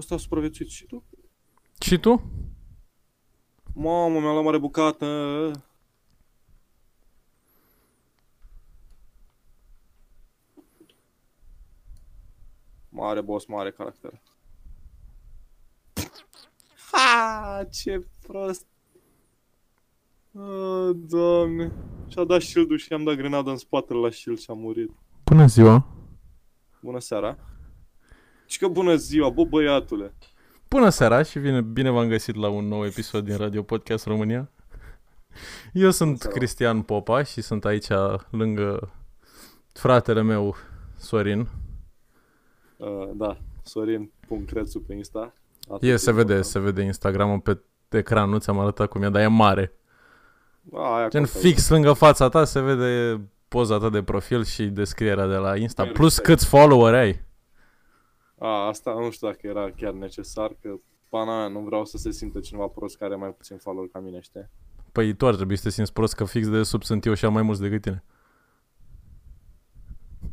Ăsta a supraviețuit și tu? Și tu? Mamă, mi-am luat mare bucată. Mare boss, mare caracter. Ha, ce prost. A, Doamne. Și-a dat shield-ul și i-am dat grenada în spatele la shield și a murit. Bună ziua. Bună seara. Și că bună ziua, bă băiatule. Bună seara și bine v-am găsit la un nou episod din Radio Podcast România. Eu sunt Cristian Popa și sunt aici lângă fratele meu, Sorin. Da, Sorin.Crețu pe Insta. Se vede Instagram-ul pe ecran, nu ți-am arătat cum e, dar e mare. Gen fix lângă fața ta se vede poza ta de profil și descrierea de la Insta. Plus câți follower ai. Asta nu știu dacă era chiar necesar, că pana nu vreau să se simtă cineva prost care are mai puțin follower ca mine, știi? Păi tu ar trebui să te simți prost că fix de sub sunt eu și am mai mulți decât tine.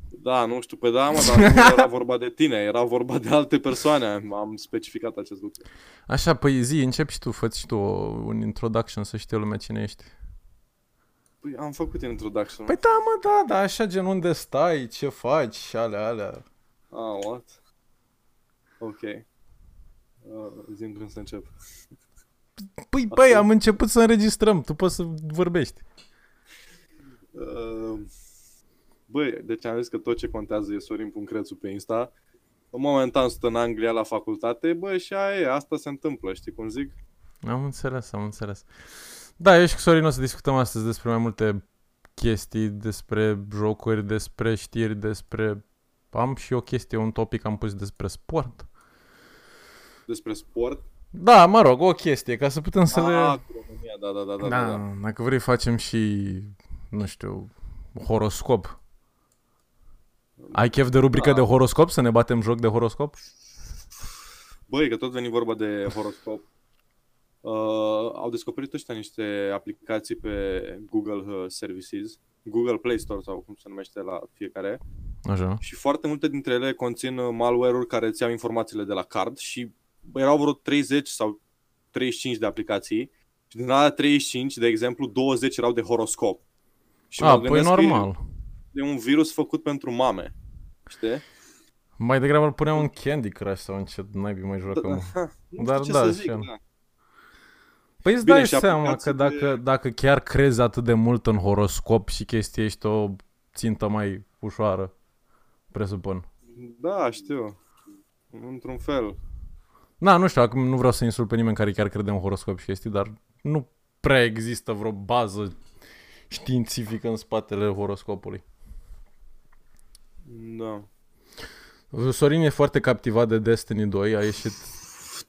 Da, nu știu, pe da, mă, dar nu era vorba de tine, era vorba de alte persoane, am specificat acest lucru. Așa, păi zi, începi și tu, fă-ți și tu un introduction să știe lumea cine ești. Păi am făcut introduction. Păi da, mă, da, așa gen unde stai, ce faci și alea. What? Ok. Zi-mi când să încep. Păi, băi, am început să înregistrăm, tu poți să vorbești. Băi, deci am zis că tot ce contează e Sorin.Crețu pe Insta. În momentan sunt în Anglia la facultate, băi, și aia e, asta se întâmplă, știi cum zic? Am înțeles. Da, eu și cu Sorin o să discutăm astăzi despre mai multe chestii, despre jocuri, despre știri, despre... Am și o chestie, un topic am pus despre sport. Despre sport? Da, mă rog, o chestie, ca să putem să le... Da. Dacă vrei facem și, nu știu, horoscop. Ai chef de rubrică de horoscop? Să ne batem joc de horoscop? Băi, că tot veni vorba de horoscop. Au descoperit ăștia niște aplicații pe Google Services, Google Play Store sau cum se numește la fiecare. Așa. Și foarte multe dintre ele conțin malware-uri care îți iau informațiile de la card și erau vreo 30 sau 35 de aplicații și din alea 35, de exemplu, 20 erau de horoscop. Și păi normal. E un virus făcut pentru mame, știi? Mai degrabă îl puneau un Candy Crush sau în ce naibii mai jucăm. Dar da, zic, da. Păi îți dai seama că dacă chiar crezi atât de mult în horoscop și chestii, ești o țintă mai ușoară. Presupun. Da, știu. Într-un fel. Da, nu știu, acum nu vreau să insult pe nimeni care chiar crede în horoscop și chestii, dar nu prea există vreo bază științifică în spatele horoscopului. Da. Sorin e foarte captivat de Destiny 2, a ieșit...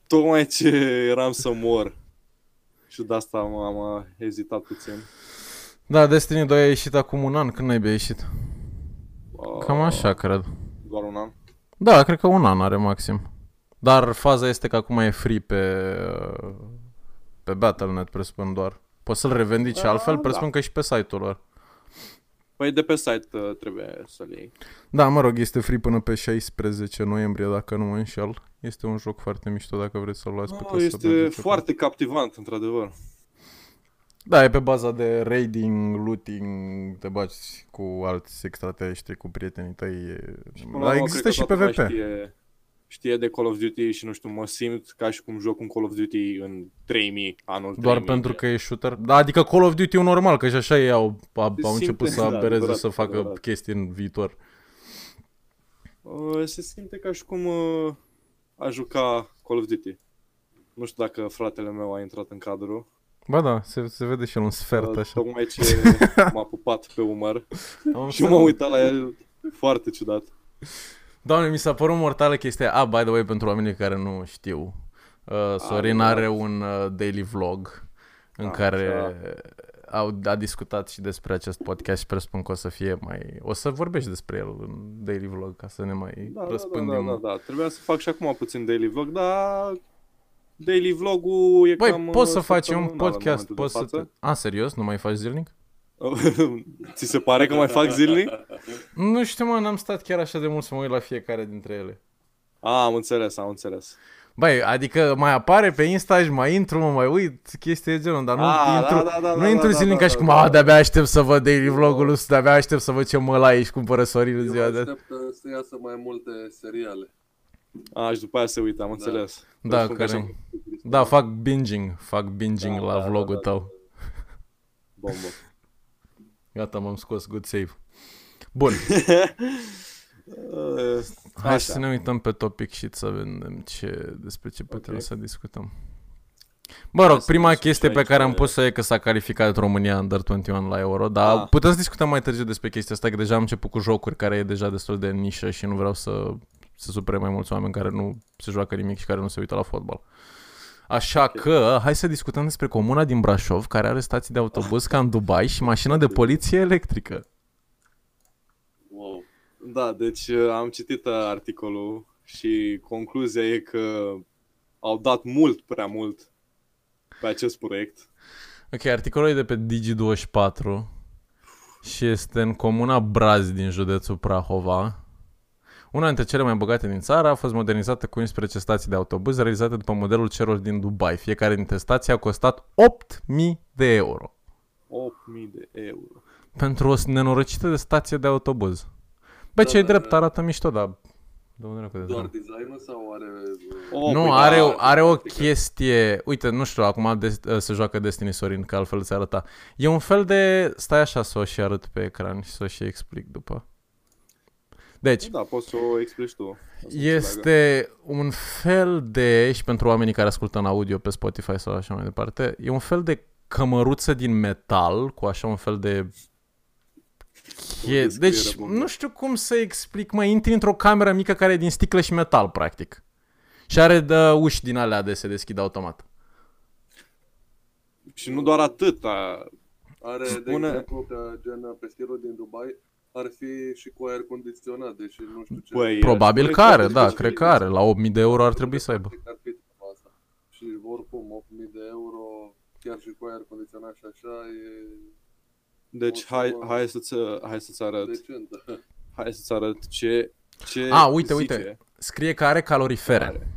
Tocmai ce eram să mor. Și de asta m-am ezitat puțin. Da, Destiny 2 a ieșit acum un an, când n-ai ieșit? Cam așa, cred. Doar un an? Da, cred că un an are maxim. Dar faza este că acum e free pe Battle.net, presupun doar. Poți să-l revendici altfel, presupun că și pe site-ul lor. Păi de pe site trebuie să-l iei. Da, mă rog, este free până pe 16 noiembrie, dacă nu mă înșel. Este un joc foarte mișto, dacă vreți să-l luați. Este foarte captivant, într-adevăr. Da, e pe baza de raiding, looting, te baci cu alți extraterestri, cu prietenii tăi. Dar există și PvP. Știe de Call of Duty și nu știu, mă simt ca și cum joc un Call of Duty în 3000 anul. Doar pentru că e shooter? Da, adică Call of Duty-ul normal, că și așa ei au început să apereze, să facă chestii în viitor. Se simte ca și cum a juca Call of Duty. Nu știu dacă fratele meu a intrat în cadrul. Ba da, se vede și el un sfert așa. Tocmai ce m-a pupat pe umăr și m-am uitat la el foarte ciudat. Doamne, mi s-a părut mortală chestia. By the way, pentru oamenii care nu știu, Sorin are un daily vlog în care a discutat și despre acest podcast și presupun că o să fie mai... O să vorbești despre el în daily vlog ca să ne mai răspândim. Da. Trebuia să fac și acum puțin daily vlog, dar... Daily vlog-ul e băi, cam... Băi, poți să faci un podcast, poți să... serios? Nu mai faci zilnic? Ți se pare că mai fac zilnic? Nu știu, mă, n-am stat chiar așa de mult să mă uit la fiecare dintre ele. Am înțeles. Băi, adică mai apare pe Insta și mai intru, mă mai uit, chestii de genul, dar nu intru zilnic ca și cum, a, de-abia aștept să văd daily vlog-ul ăsta, de-abia aștept să văd ce mălaie își cumpără Sorin în ziua de... Eu aștept să iasă mai multe seriale. A, și după aia se uită, am înțeles. Da, corect. Da, fac binging, la vlogul tău. Bombă. Gata, m-am scos, good save. Bun. Hai așa. Să ne uităm pe topic și să vedem ce, despre ce putem să discutăm. Mă rog, prima chestie pe care am pus-o e că s-a calificat România Under 21 la Euro, dar putem să discutăm mai târziu despre chestia asta, că deja am început cu jocuri care e deja destul de nișă și nu vreau să se supere mai mulți oameni care nu se joacă nimic și care nu se uită la fotbal. Așa că hai să discutăm despre comuna din Brașov, care are stații de autobuz ca în Dubai și mașină de poliție electrică. Da, deci am citit articolul și concluzia e că au dat mult prea mult pe acest proiect. Ok, articolul e de pe Digi24 și este în comuna Brazi din județul Prahova. Una dintre cele mai bogate din țară a fost modernizată cu 11 stații de autobuz realizate după modelul celor din Dubai. Fiecare dintre stații a costat 8.000 de euro. 8.000 de euro. Pentru o nenorocită de stație de autobuz. Bă, da, ce-i drept, arată mișto, dar... Doar design-ul sau are... nu, are o chestie... Uite, nu știu, acum se joacă Destiny, Sorin, că altfel ți arăta. E un fel de... Stai așa să o și arăt pe ecran și să o și explic după. Deci... Da, poți să o explici tu. Este un fel de... Și pentru oamenii care ascultă în audio pe Spotify sau așa mai departe, e un fel de cămăruță din metal cu așa un fel de... Deci, nu știu cum să explic, mă, intri într-o cameră mică care e din sticlă și metal, practic. Și are uși din alea de se deschid automat. Și nu doar atât. Are, de exemplu, că gen pe stilul din Dubai ar fi și cu aer condiționat, deși nu știu ce. Băi, probabil că are, da, cred că are. La 8.000 de euro ar trebui să aibă. Și oricum, 8.000 de euro, chiar și cu aer condiționat și așa, e... Deci hai să-ți arăt. Hai să-ți arăt ce uite, zice. Uite. Scrie că are calorifere.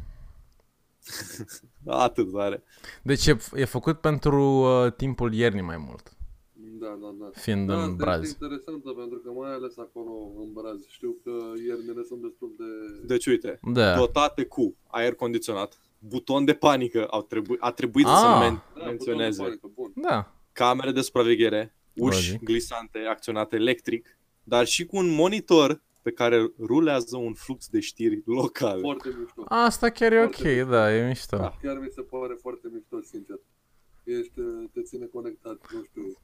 Atât are. Deci e făcut pentru timpul iernii mai mult. Da. Fiind în Brazi. Este interesantă pentru că mai ales acolo în Brazi. Știu că iernile sunt destul de... Deci uite, dotate cu aer condiționat, buton de panică a trebuit să menționeze. Da. Camere de supraveghere. Uși glisante acționate electric, dar și cu un monitor pe care rulează un flux de știri locale. Foarte mișto. Asta chiar e foarte ok, mișto. Da, e mișto. Da. Chiar mi se pare foarte mișto, sincer. Te ține conectat, nu știu.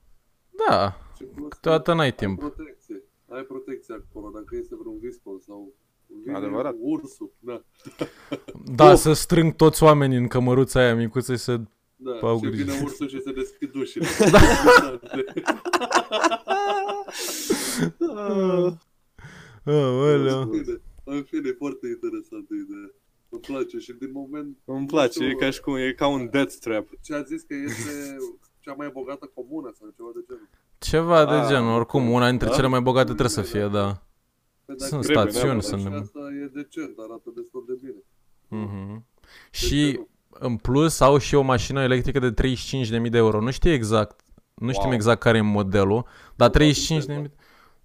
Da, câteodată n-ai timp. Ai protecție acolo, dacă este vreun viscol sau... Adevărat. Ursul, da. Da, să strâng toți oamenii în cămăruța aia micuță și să... Da, și vine ursul și se deschid ușile. În fine, e foarte interesantă ideea. Îmi place și din moment... Îmi place, e ca un death trap. Ce a zis că este cea mai bogată comună sau ceva de genul. Ceva de genul, oricum, una dintre cele mai bogate trebuie să fie, da. Sunt stațiuni, sunt... Și asta e decent, arată destul de bine. Și... În plus, au și o mașină electrică de 35.000 de euro. Nu știu exact, știm exact care e modelul, dar 35.000...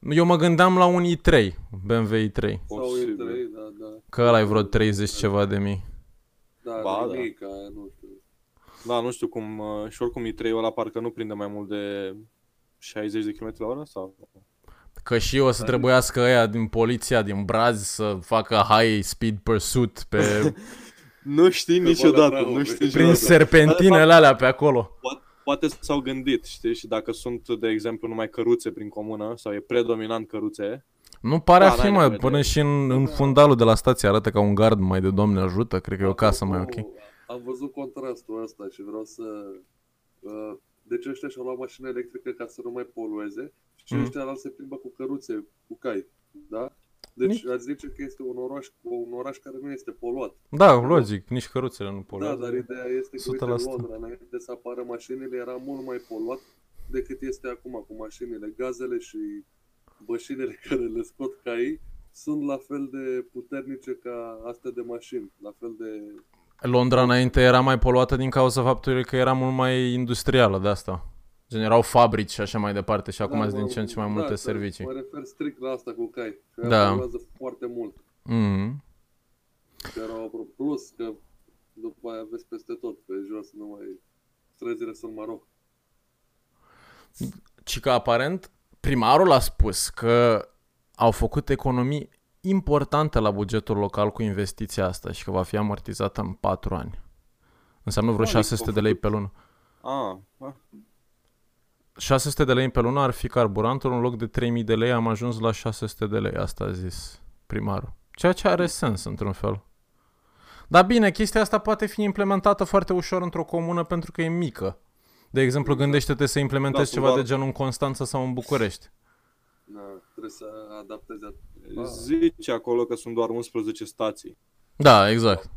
Eu mă gândeam la un i3, BMW i3. Sau i3, da. Că ăla e vreo 30 ceva de mii. Da. Mică, nu știu. Da, nu știu cum... Și oricum i3-ul ăla parcă nu prinde mai mult de 60 de km la oră sau... Că și eu o să trebuiască ăia din poliția din Brazi să facă high speed pursuit pe... Nu știi niciodată, Prin serpentinele alea pe acolo. Poate s-au gândit, știi? Și dacă sunt, de exemplu, numai căruțe prin comună, sau e predominant căruțe... Nu pare a fi, mă, până și în fundalul de la stație arată ca un gard mai de Doamne ajută. Cred că e o casă mai ok. Am văzut contrastul ăsta și vreau să... Deci ăștia și-au luat mașină electrică ca să nu mai polueze și ăștia se plimbă cu căruțe, cu cai, da? Deci aș zice că este un oraș care nu este poluat. Da, logic, nici căruțele nu poluează. Da, dar ideea este că, uite, Londra, înainte să apară mașinile, era mult mai poluat decât este acum cu mașinile. Gazele și bășinile care le scot caii sunt la fel de puternice ca astea de mașini, la fel de Londra înainte era mai poluată din cauza faptului că era mult mai industrială de asta. Generau fabrici și așa mai departe și acum sunt din ce în ce mai multe servicii. Mă refer strict la asta cu cai, că evoluează foarte mult. Mm-hmm. Că erau plus că după aia vezi peste tot, pe jos nu mai străzile sunt maroc. Și că aparent primarul a spus că au făcut economii importante la bugetul local cu investiția asta și că va fi amortizată în 4 ani. Înseamnă vreo 600 de lei pe lună. 600 de lei pe lună ar fi carburantul, în loc de 3000 de lei am ajuns la 600 de lei, asta a zis primarul. Ceea ce are sens într-un fel. Dar bine, chestia asta poate fi implementată foarte ușor într-o comună pentru că e mică. De exemplu, gândește-te să implementezi ceva de genul în Constanța sau în București. Trebuie să adaptezi. Zice acolo că sunt doar 11 stații. Da, exact.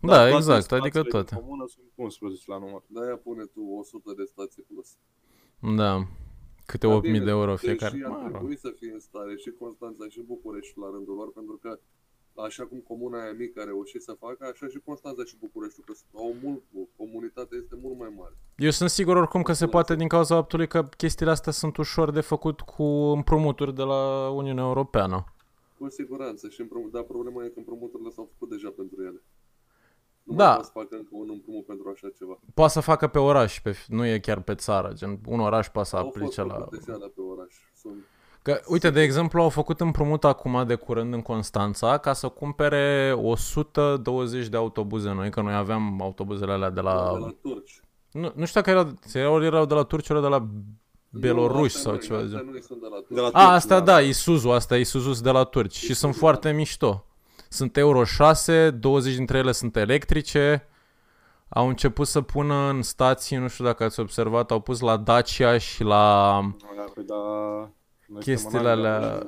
Da, exact, adică toate. În comună sunt 11 la număr. De-aia pune tu 100 de stații plus. Da. Câte 8.000 de euro fiecare. Deși ar trebui să fie în stare și Constanța și București la rândul lor, pentru că așa cum comuna aia mică a reușit să facă, așa și Constanța și Bucureștiul, că au mult, comunitatea este mult mai mare. Eu sunt sigur oricum că se poate din cauza faptului că chestiile astea sunt ușor de făcut cu împrumuturi de la Uniunea Europeană. Cu siguranță, și dar problema e că împrumuturile s-au făcut deja pentru ele. Nu mai poate să facă încă un împrumut pentru așa ceva. Poate să facă pe oraș, nu e chiar pe țară, gen un oraș poate să aplice la... pe oraș, sunt... Că, uite, de exemplu, au făcut împrumut acum de curând în Constanța ca să cumpere 120 de autobuze noi, că noi aveam autobuzele alea de la... turci. Nu știu dacă erau de la turci, erau de la beloruși sau ceva. Astea nu sunt de la turci. Astea da, Isuzu, astea Isuzu de la turci și sunt foarte mișto. Sunt Euro 6, 20 dintre ele sunt electrice. Au început să pună în stații, nu știu dacă ați observat, au pus la Dacia și la... chestiile alea...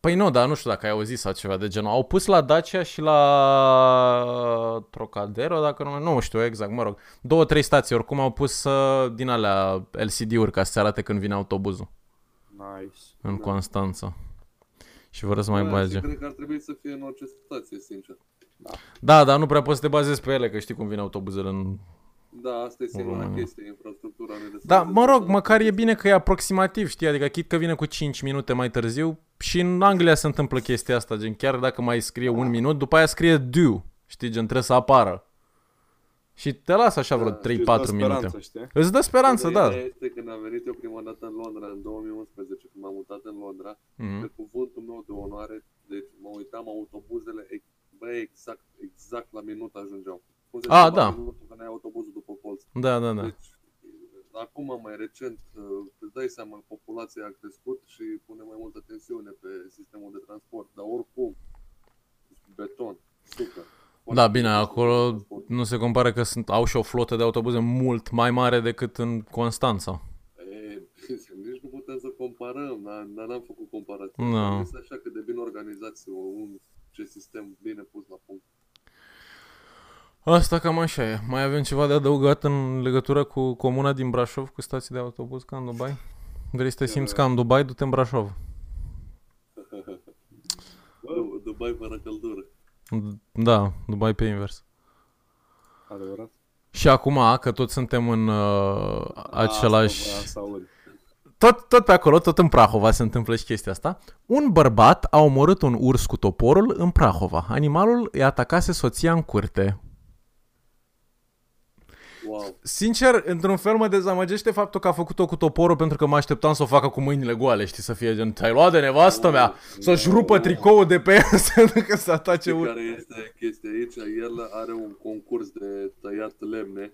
Păi nu, dar nu știu dacă ai auzit sau ceva de genul. Au pus la Dacia și la Trocadero, dacă nu știu exact, mă rog. 2-3 stații, oricum au pus din alea LCD-uri ca să se arate când vine autobuzul. Nice. În Constanța. Și fără să mai bage. Cred că ar trebui să fie în orice stație, sincer. Da, dar nu prea poți să te bazezi pe ele, că știi cum vin autobuzele în... Da, asta e singura chestie, infrastructura. Da, mă rog, măcar e bine că e aproximativ, știi? Adică chit că vine cu 5 minute mai târziu și în Anglia se întâmplă chestia asta, gen chiar dacă mai scrie un minut, după aia scrie due, știi, gen trebuie să apară. Și te lasă așa vreo 3-4 minute. Știi? Îți dă speranță, da. Este când am venit eu prima dată în Londra, în 2011, când m-am mutat în Londra, pe cuvântul meu de onoare, deci mă uitam autobuzele, exact la minut ajungeau. Veneai autobuzul după colț. Da. Deci, acum, mai recent, îți dai seama, populația a crescut și pune mai multă tensiune pe sistemul de transport. Dar oricum, beton, super. Da, bine, acolo nu se compară că au și o flotă de autobuze mult mai mare decât în Constanța. Nici nu putem să comparăm, dar n-am făcut comparație. Este așa că de bine organizați ce sistem bine pus la punct. Asta cam așa e. Mai avem ceva de adăugat în legătură cu comuna din Brașov, cu stații de autobuz ca în Dubai? Vrei să te simți ca în Dubai? Du-te în Brașov. Dubai fără căldură. Da, Dubai pe invers. Adevărat. Și acum, că tot suntem în același... Tot pe acolo, tot în Prahova se întâmplă și chestia asta. Un bărbat a omorât un urs cu toporul în Prahova. Animalul îi atacase soția în curte. Wow. Sincer, într-un fel mă dezamăgește faptul că a făcut-o cu toporul pentru că mă așteptam să o facă cu mâinile goale, știi, să fie gen, te-ai luat de nevastă mea, să-și rupă tricoul de pe el să nu că să atace urs. Care este chestia aici? El are un concurs de tăiat lemne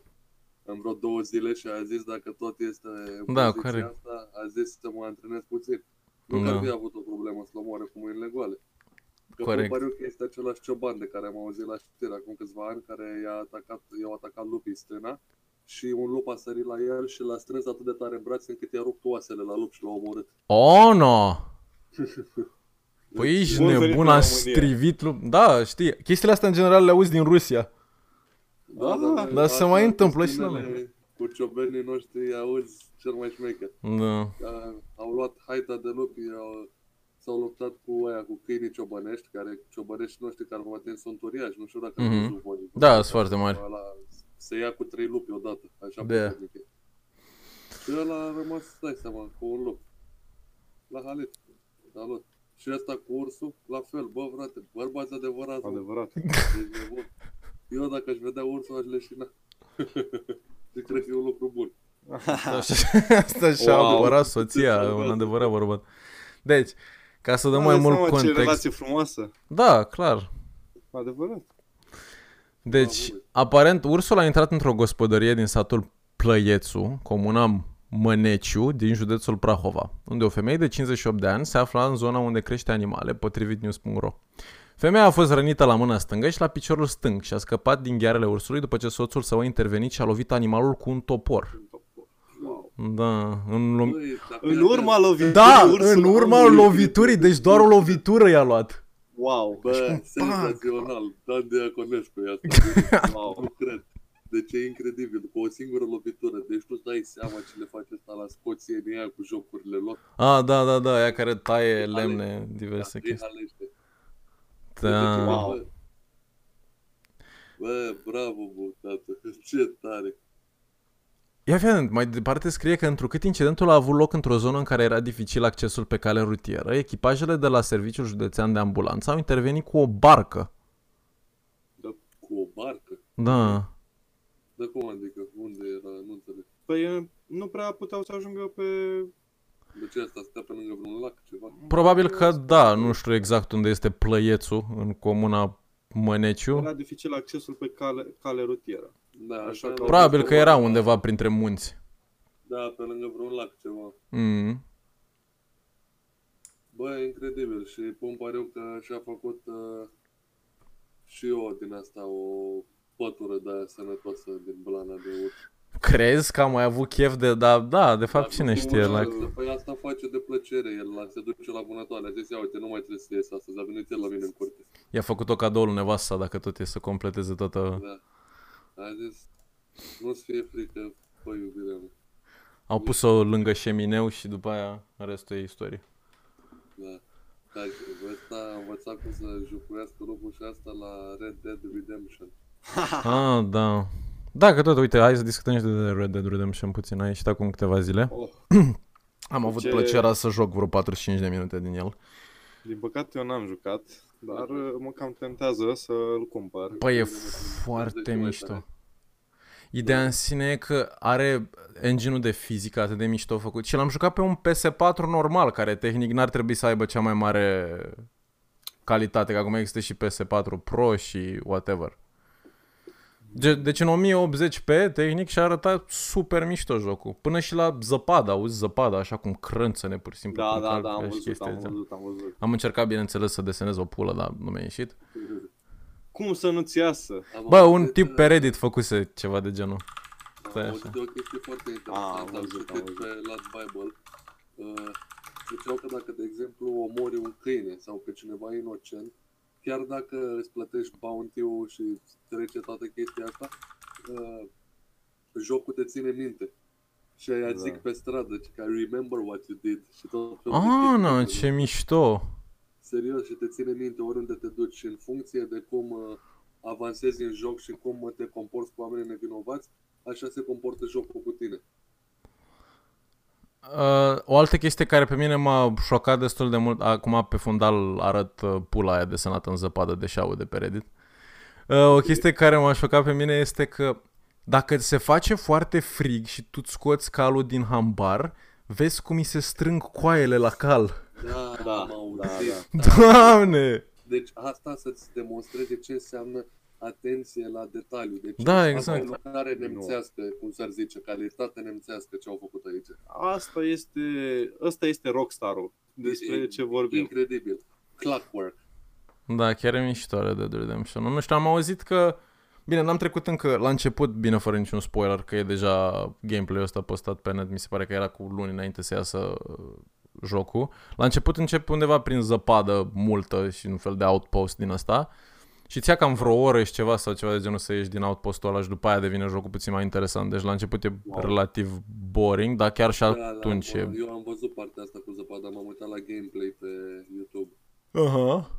în vreo 2 zile și a zis dacă tot este poziția asta, a zis să mă antrenez puțin. Nu că ar fi avut o problemă să-l omoare cu mâinile goale. Că corect. Pariu că este același cioban de care am auzit la știri acum câțiva ani, care i-au atacat lupii strâna și un lup a sărit la el și l-a strâns atât de tare în brațe încât i-a rupt oasele la lup și l-a omorât. Oh, no! Păi ești nebun, a strivit lup. Da, știi, chestiile astea în general le auzi din Rusia. Da, dar se mai întâmplă și la noi. Cu ciobenii noștri auzi cel mai șmecher. Au luat haita de lupi, s-au luptat cu aia, cu câinii ciobănești, care ciobănești noștri carpatenii sunt uriași, nu știu dacă sunt buni. Da, sunt foarte mari. Se ia cu 3 lupi odată, așa puternic. Și ăla a rămas, dai seama, cu un lup. La halit, la luat. Și ăsta cu ursul, la fel, bă, frate, bărbați adevărați. Adevărat. Deci, eu dacă aș vedea ursul, aș leșina. Deci cred că e un lucru bun. Asta și-a adevărat soția, un adevărat bărbat. Deci, ca să dăm mai mult context... Ce relație frumoasă. Da, clar. Adevărat. Deci, aparent, ursul a intrat într-o gospodărie din satul Plăiețu, comuna Măneciu, din județul Prahova, unde o femeie de 58 de ani se afla în zona unde crește animale, potrivit news.ro. Femeia a fost rănită la mâna stângă și la piciorul stâng și a scăpat din ghearele ursului după ce soțul său a intervenit și a lovit animalul cu un topor. Da, în urma loviturii. Da, în urma loviturii, deci doar o lovitură i-a luat. Wow, bă, senzațional. Dan Diaconescu e asta. Wow, nu cred. Deci e incredibil, cu o singură lovitură. Deci tu dai seama ce le face asta la Scoție în ea cu jocurile lor. Ah, da, da, da, ea care taie lemne, diverse chestii. Da. Wow. Bă, bravo, bă, tată, ce tare. Ia fiind, mai departe scrie că întrucât incidentul a avut loc într-o zonă în care era dificil accesul pe cale rutieră, echipajele de la Serviciul Județean de Ambulanță au intervenit cu o barcă. Da, cu o barcă? Da. Da, cum adică? Unde era? Nu înțeleg. Păi nu prea puteau să ajungă pe... De ce asta? Stea pe lângă vreun lac, ceva? Probabil că da, nu știu exact unde este Plăiețu, în comuna Măneciu. Era dificil accesul pe cale rutieră. Da, așa că probabil că era undeva printre munți. Da, pe lângă vreun lac ceva. Mm. Bă, incredibil. Și îmi pare rău că și-a făcut și eu din asta o pătură de aia sănătoasă din blana de urși. Crezi că am mai avut chef de... Da, de fapt, cine știe? Păi asta face de plăcere, el se duce la bunătoare, a zis, ia uite, nu mai trebuie să ies astăzi, a venit el la mine în curte. I-a făcut-o cadoul nevasta, dacă tot e să completeze toată... Da. A zis, nu-ți fie frică, păi iubirea mea. Au pus-o lângă șemineu și după aia restul e istorie. Da. Dar ăsta a învățat cum să jucurească locul și asta la Red Dead Redemption. Ah, da. Da, că tot, uite, hai să discutăm și de Red Dead Redemption puțin. A ieșit acum câteva zile. Oh. Am avut plăcerea să joc vreo 45 de minute din el. Din păcate eu n-am jucat, dar mă cam tentează să-l cumpăr. Păi e foarte mișto. Ideea în sine e că are engine-ul de fizică atât de mișto făcut. Și l-am jucat pe un PS4 normal, care tehnic n-ar trebui să aibă cea mai mare calitate. Că acum există și PS4 Pro și whatever. Deci în 1080p, tehnic, și-a arătat super mișto jocul. Până și la zăpadă, auzi zăpada, așa cum crânțăne, pur și simplu. Da, am văzut. Am încercat, bineînțeles, să desenez o pulă, dar nu mi-a ieșit. Cum să nu-ți iasă? Bă, un tip pe Reddit făcuse ceva de genul. Stai așa. O chestie foarte interesantă, am văzut pe Last Bible. Ziceau că dacă, de exemplu, omori un câine sau pe cineva inocent, chiar dacă îți plătești bounty-ul și trece toată chestia asta, jocul te ține minte. Și aia zic pe stradă, că remember what you did și tot felul de chestii. Ce mișto! Serios, și te ține minte oriunde te duci și în funcție de cum avansezi în joc și cum te comporți cu oamenii nevinovați, așa se comportă jocul cu tine. O altă chestie care pe mine m-a șocat destul de mult, acum pe fundal arăt pula aia desenată în zăpadă de șau de pe Reddit. O chestie care m-a șocat pe mine este că dacă se face foarte frig și tu scoți calul din hambar, vezi cum îi se strâng coaiele la cal. Da. Doamne! Deci asta să-ți demonstreze ce înseamnă atenție la detaliu. Deci exact. Asta e lucrare nemțească, cum s-ar zice, calitate nemțească ce au făcut aici. Asta este rockstar-ul despre ce vorbim. Incredibil. Clockwork. Da, chiar e mișto Red Dead Redemption. Nu știu, am auzit că... Bine, n-am trecut încă la început, bine, fără niciun spoiler, că e deja gameplay-ul ăsta postat pe net. Mi se pare că era cu luni înainte să iasă jocul. La început începe undeva prin zăpadă multă și un fel de outpost din ăsta. Și ți-a cam vreo oră și ceva sau ceva de genul să ieși din outpostul ăla și după aia devine jocul puțin mai interesant. Deci la început e relativ boring, dar chiar și atunci... Eu am văzut partea asta cu zăpada, m-am uitat la gameplay pe YouTube. Aha.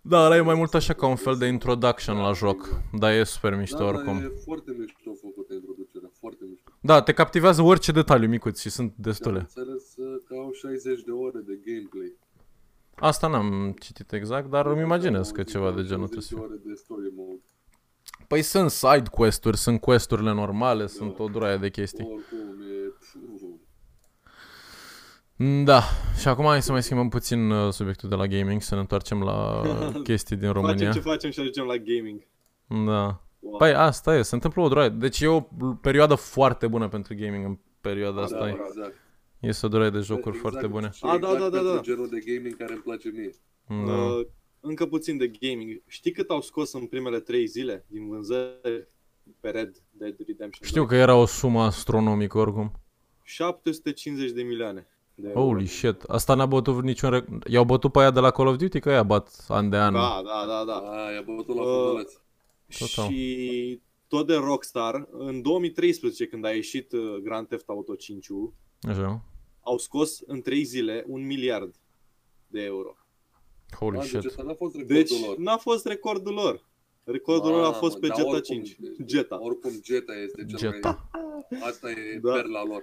Da, ăla e mai mult așa ca un fel de introduction la joc. Da, e super mișto, da, oricum. Da, e foarte mișto făcută introducerea, foarte mișto. Da, te captivează orice detaliu micuț și sunt destule. Am înțeles că au 60 de ore de gameplay. Asta n-am citit exact, dar îmi imaginez că ceva de genul ăsta. 60 de ore de story mode. Păi sunt side quest-uri, sunt quest-urile normale, sunt o droaie de chestii. Oricum e... Da, și acum hai să mai schimbăm puțin subiectul de la gaming, să ne întoarcem la chestii din România. Facem ce facem și ajungem la gaming. Da. Wow. Păi asta e, se întâmplă o droaie. Deci e o perioadă foarte bună pentru gaming în perioada asta. Da, e. Exact. Este o droaie de jocuri foarte bune. A, da, da, da, da. Genul de gaming care îmi place mie. Da. Încă puțin de gaming. Știi cât au scos în primele 3 zile din vânzări pe Red Dead Redemption? Știu că era o sumă astronomică oricum. 750 de milioane. Holy shit, asta n-a bătut niciun record. I-au bătut pe aia de la Call of Duty, că i-a bat an de an. Da, da, da, da. A, i-a bătut la fotbaleț. Și tot de Rockstar, în 2013, când a ieșit Grand Theft Auto 5, au scos în 3 zile 1 miliard de euro. Holy shit. Deci n-a fost recordul lor. Deci n-a fost recordul lor. Recordul lor a fost pe Jetta oricum, 5. Jetta. Oricum Jetta este cel mai... Asta e perla lor.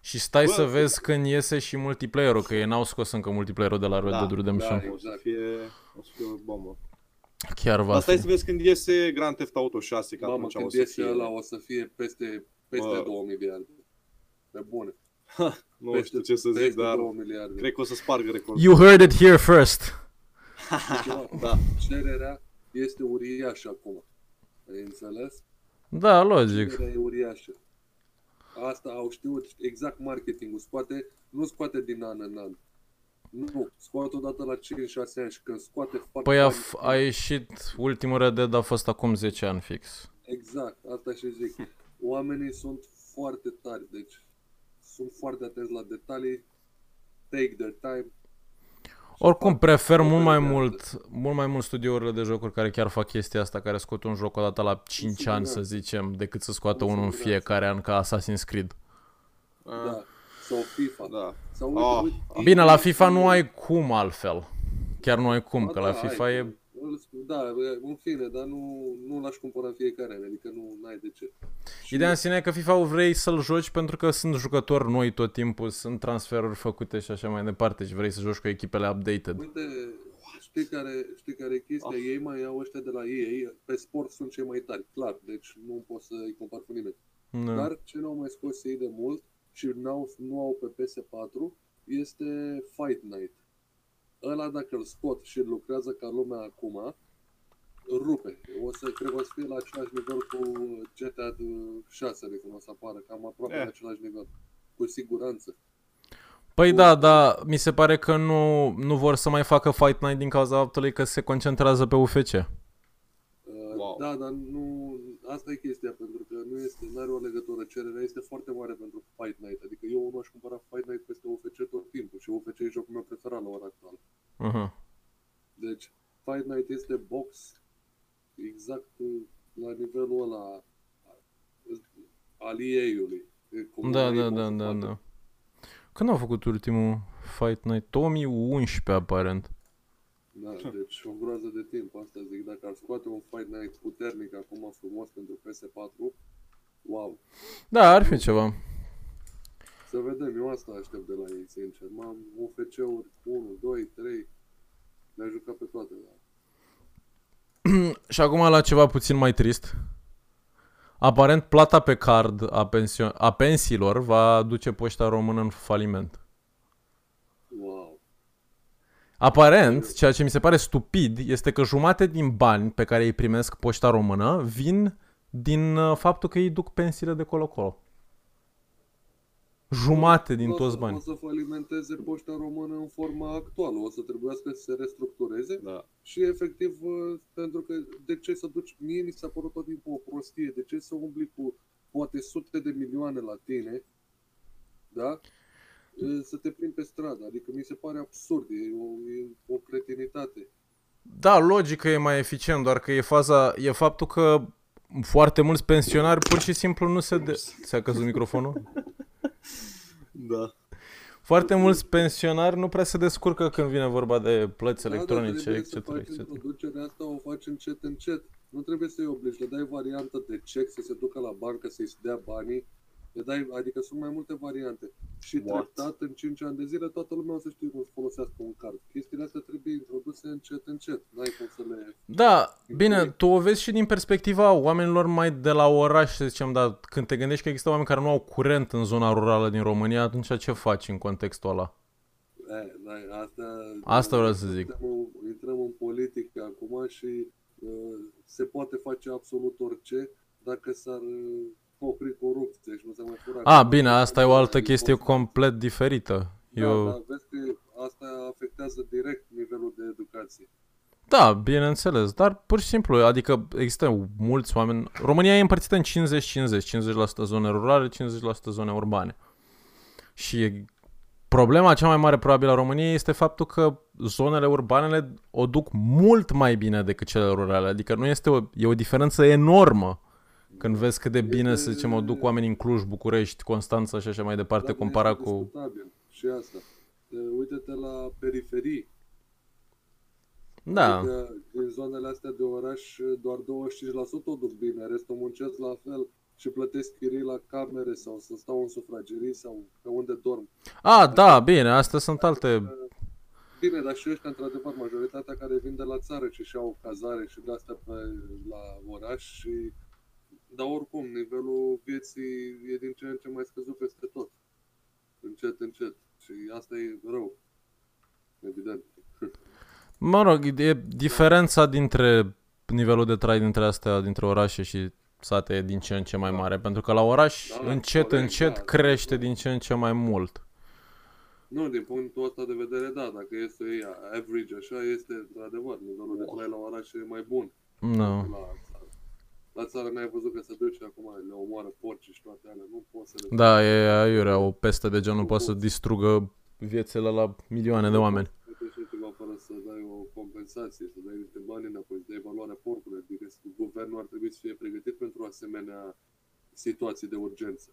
Și stai să vezi când iese și multiplayer-ul, că ei n-au scos încă multiplayer-ul de la Red Dead Redemption. Da, o să fie o bombă. Chiar va fi. Stai să vezi când iese Grand Theft Auto 6, că atunci când o să iese fie... ăla o să fie peste 2 miliarde. Pe bune. Nu știu ce să zic, dar cred că o să spargă recordul. You heard it here first. Da. Cererea este uriașă acum. Ai înțeles? Da, logic. Cererea e uriașă. Asta au știut exact marketingul, scoate, nu scoate din an în an. Nu, scoate odată la 5-6 ani și când scoate... Păi a ieșit ultimul Red Dead, a fost acum 10 ani fix. Exact, asta și zic. Oamenii sunt foarte tari, deci sunt foarte atenți la detalii, take their time. Oricum prefer mult mai mult studiourile de jocuri care chiar fac chestia asta, care scot un joc odată la 5 ani, să zicem, decât să scoată unul în fiecare an ca Assassin's Creed. Da, sau FIFA, da. Sau bine, la FIFA nu ai cum altfel. Chiar nu ai cum, că la FIFA e... Da, în fine, dar nu l-aș cumpăra în fiecare an, adică nu ai de ce. Ideea în sine e că FIFA vrei să-l joci pentru că sunt jucători noi tot timpul, sunt transferuri făcute și așa mai departe și vrei să joci cu echipele updated. Uite, știi care e chestia? Ei mai au ăștia de la EA, pe sport sunt cei mai tari, clar, deci nu pot să-i compar cu nimeni. No. Dar ce n-au mai scos ei de mult și nu au pe PS4 este Fight Night. Ăla dacă îl scot și lucrează ca lumea acum, rupe. O să cred că o să fie la același nivel cu GTA 6 de când o să apară, cam aproape la același nivel, cu siguranță. Păi da, dar mi se pare că nu vor să mai facă Fight Night din cauza faptului că se concentrează pe UFC. Da, dar nu, asta e chestia, pentru că nu are o legătură, cererea este foarte mare pentru Fight Night, adică eu nu aș cumpăra Fight Night peste UFC tot timpul și UFC e jocul meu preferat la ora actuală. Deci Fight Night este box exact la nivelul ăla al EA-ului. Da. Când au făcut ultimul Fight Night? 2011 aparent. Da, deci o groază de timp, asta zic, dacă ar scoate un Fight Night puternic acum frumos pentru PS4, wow. Da, ar fi ceva. Să vedem, eu asta aștept de la ei, sincer. M-am UFC-uri 1, 2, 3, le-a jucat pe toate. Și acum la ceva puțin mai trist. Aparent plata pe card a pensiilor va duce Poșta Română în faliment. Aparent, ceea ce mi se pare stupid este că jumate din bani pe care îi primesc Poșta Română vin din faptul că ei duc pensiile de colo-colo. Jumate din toți banii. O să falimenteze Poșta Română în forma actuală, o să trebuiască să se restructureze și efectiv, pentru că de ce să duci, mie mi s-a părut tot timpul o prostie, de ce să umbli cu poate sute de milioane la tine, da? Să te prind pe stradă, adică mi se pare absurd, e o cretinitate. Da, logic că e mai eficient, doar că e faptul că foarte mulți pensionari pur și simplu nu se... Ți-a căzut microfonul? Da. Foarte mulți pensionari nu prea se descurcă când vine vorba de plăți electronice, etc. Da, dar trebuie să faci producerea asta, o faci încet, încet. Nu trebuie să-i obligi, le dai variantă de cec, să se ducă la bancă, să-i dea banii. Le dai, adică sunt mai multe variante. Și treptat, în 5 ani de zile, toată lumea o să știe cum să folosească un card. Chestiile astea trebuie introduse încet, încet. N-ai cum să le... Da, bine, tu o vezi și din perspectiva oamenilor mai de la oraș, să zicem, dar când te gândești că există oameni care nu au curent în zona rurală din România, atunci ce faci în contextul ăla? Asta vreau să zic. Intrăm în politică acum și se poate face absolut orice dacă s-ar... opri corupție și nu se mai fura. Ah, bine, asta e o altă chestie complet diferită. Da, vezi că asta afectează direct nivelul de educație. Da, bineînțeles, dar pur și simplu, adică există mulți oameni... România e împărțită în 50-50, 50% zone rurale, 50% zone urbane. Și problema cea mai mare probabil a României este faptul că zonele urbanele o duc mult mai bine decât cele rurale. Adică nu este e o diferență enormă. Când vezi cât de bine, să zicem, o duc oamenii în Cluj, București, Constanța și așa mai departe, comparat cu... Și asta. Uite-te la periferii. Da. Adică, din zonele astea de oraș, doar 25% o duc bine, restul muncesc la fel și plătesc chirii la camere sau să stau în sufragerii sau pe unde dorm. Ah, da, bine, astea sunt alte... Bine, dar și ăștia, într-adevăr, majoritatea care vin de la țară și și-au cazare și de-astea pe la oraș și... Dar oricum, nivelul vieții e din ce în ce mai scăzut peste tot. Încet, încet. Și asta e rău. Evident. Mă rog, e diferența dintre nivelul de trai dintre orașe și sate e din ce în ce mai mare. Pentru că la oraș, încet, crește din ce în ce mai mult. Nu, din punctul ăsta de vedere, da. Dacă este average așa, este într-adevăr. Nivelul de trai la oraș e mai bun. No. La țară n-ai văzut că se duce acum, le omoară porci și toate alea, nu poți să le... Da, e aiurea, o peste de genul poate să distrugă viețile la milioane de oameni. Nu poți să dai o compensație, să dai niște bani înapoi, să dai valoarea porcului, adică guvernul ar trebui să fie pregătit pentru asemenea situații de urgență.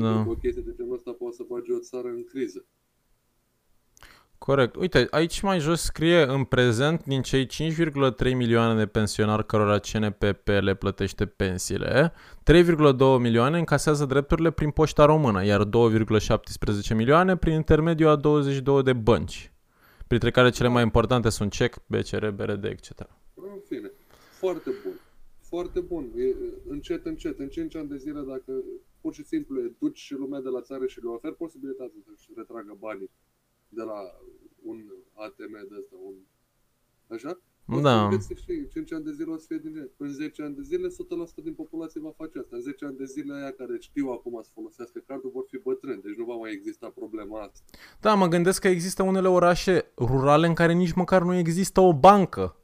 Da. O chestie de genul ăsta poate să bage o țară în criză. Corect. Uite, aici mai jos scrie în prezent din cei 5,3 milioane de pensionari cărora CNPP le plătește pensiile, 3,2 milioane încasează drepturile prin Poșta Română, iar 2,17 milioane prin intermediul a 22 de bănci, printre care cele mai importante sunt CEC, BCR, BRD, etc. În fine, foarte bun. Foarte bun. E, încet, încet. În 5 ani de zile, dacă pur și simplu duci și lumea de la țară și le oferi posibilitatea să-și retragă banii de la un ATM de ăsta, un... Așa? Da. O să fie 5 ani de zile o să fie din ele. În 10 ani de zile, 100% din populație va face asta. În 10 ani de zile, aia care știu acum să folosească cardul vor fi bătrâni, deci nu va mai exista problema asta. Da, mă gândesc că există unele orașe rurale în care nici măcar nu există o bancă.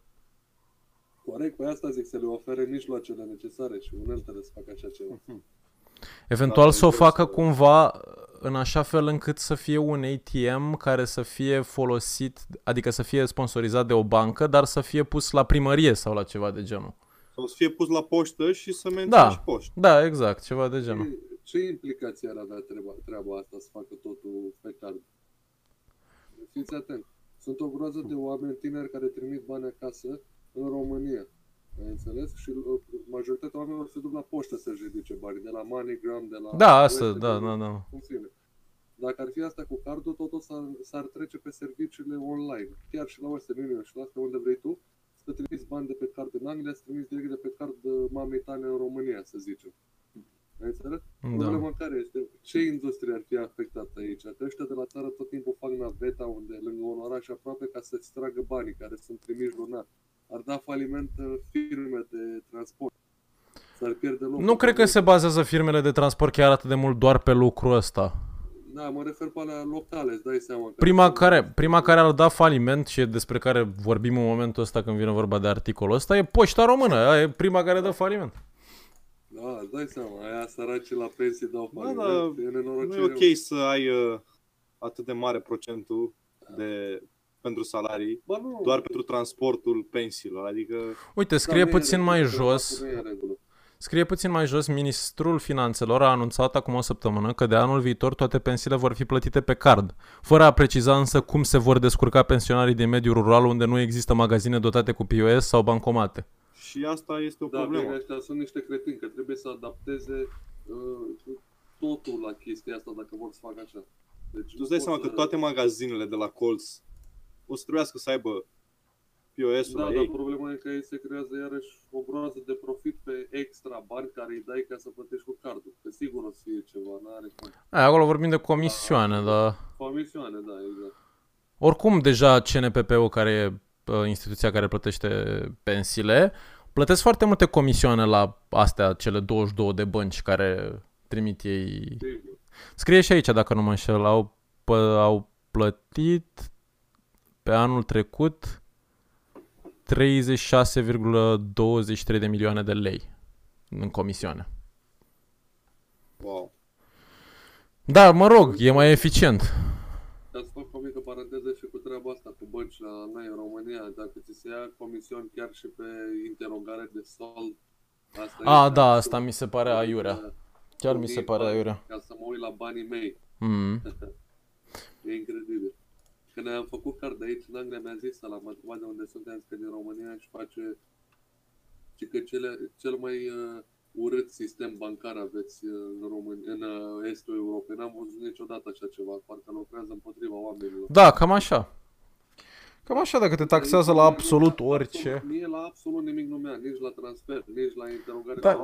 Corect, pe asta zic, să le ofere mijloacele necesare și uneltele să facă așa ceva. Eventual să o facă cumva în așa fel încât să fie un ATM care să fie folosit, adică să fie sponsorizat de o bancă, dar să fie pus la primărie sau la ceva de genul. Sau să fie pus la poștă și să mențină și poștă. Da, exact, ceva de genul. Ce implicație ar avea treaba asta să facă totul pe card? Fiți atenți. Sunt o groază de oameni tineri care trimit bani acasă în România. Ai înțeles? Și majoritatea oamenilor se duc la poștă să-și ridice bani, de la MoneyGram, de la... Da, asta, da. În fine. Dacă ar fi asta cu cardul, totul s-ar trece pe serviciile online. Chiar și la Western Union și la asta unde vrei tu, să trimiți bani de pe card în Anglia, să trimiți direct de pe card mamei tale în România, să zicem. Ai înțeles? Da. Problema care este, ce industrie ar fi afectată aici? Că ăștia de la țară tot timpul fac naveta unde, lângă un oraș aproape, ca să-ți tragă banii care sunt trimiși lunar. Ar da faliment firme de transport. S-ar pierde locul. Nu cred că se bazează firmele de transport chiar atât de mult doar pe lucrul ăsta. Da, mă refer pe alea locale, îți dai seama. Prima care ar da faliment și despre care vorbim în momentul ăsta când vine vorba de articolul ăsta e Poșta Română. Aia e prima care dă faliment. Da, îți dai seama. Aia săracii la pensii dau faliment. Da, nu e ok să ai atât de mare procentul de... pentru salarii, doar pentru transportul pensiilor, adică... Uite, scrie puțin mai jos, Scrie puțin mai jos, ministrul finanțelor a anunțat acum o săptămână că de anul viitor toate pensiile vor fi plătite pe card, fără a preciza însă cum se vor descurca pensionarii din mediul rural unde nu există magazine dotate cu POS sau bancomate. Și asta este o problemă. Ăștia sunt niște cretini, că trebuie să adapteze totul la chestia asta dacă vor să facă așa. Deci tu îți dai seama că toate magazinele de la colț o să trebuiască să aibă POS-ul la ei. Dar problema e că ei se creează iarăși o groază de profit pe extra bani care îi dai ca să plătești cu cardul. Că sigur o să fie ceva, n-are cum. Acolo vorbim de comisioane, da. Comisioane, da, exact. Oricum, deja CNPP-ul, care e instituția care plătește pensiile, plătesc foarte multe comisioane la astea, cele 22 de bănci care trimit ei. Sigur. Scrie și aici, dacă nu mă înșel, au plătit pe anul trecut 36,23 de milioane de lei în comisioane. Wow. Da, mă rog, e mai eficient. Să-ți fac o mică paranteză și cu treaba asta, cu bănci la noi în România, dacă ți se ia comisiuni chiar și pe interogare de sol. Ah, da, asta mi se pare aiurea. Chiar mi se pare aiurea. Ca să mă uit la banii mei. E incredibil. Când am făcut card de aici, în Anglia mi-a zis ăla, m-a întrebat de unde suntem, că din România își face că cel mai urât sistem bancar aveți în Estul Europei. N-am văzut niciodată așa ceva, parcă lucrează împotriva oamenilor. Da, cam așa. Cam așa, dacă te taxează la absolut orice. Mie la absolut nimic nu mea, nici la transfer, nici la interogare. Da,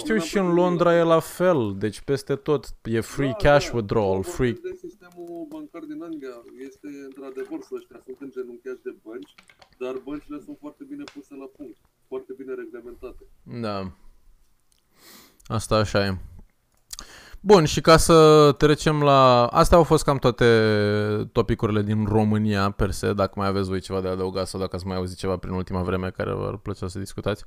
știu și în Londra e la fel, deci peste tot e free cash withdrawal, free... Sistemul bancar din Anglia este într-adevăr să ăștia sunt îngenunchiați de bănci, dar băncile sunt foarte bine puse la punct, foarte bine reglementate. Da, asta așa e. Bun, și ca să trecem la... Astea au fost cam toate topicurile din România, per se, dacă mai aveți voi ceva de adăugat sau dacă ați mai auzit ceva prin ultima vreme care v-ar plăcea să discutați.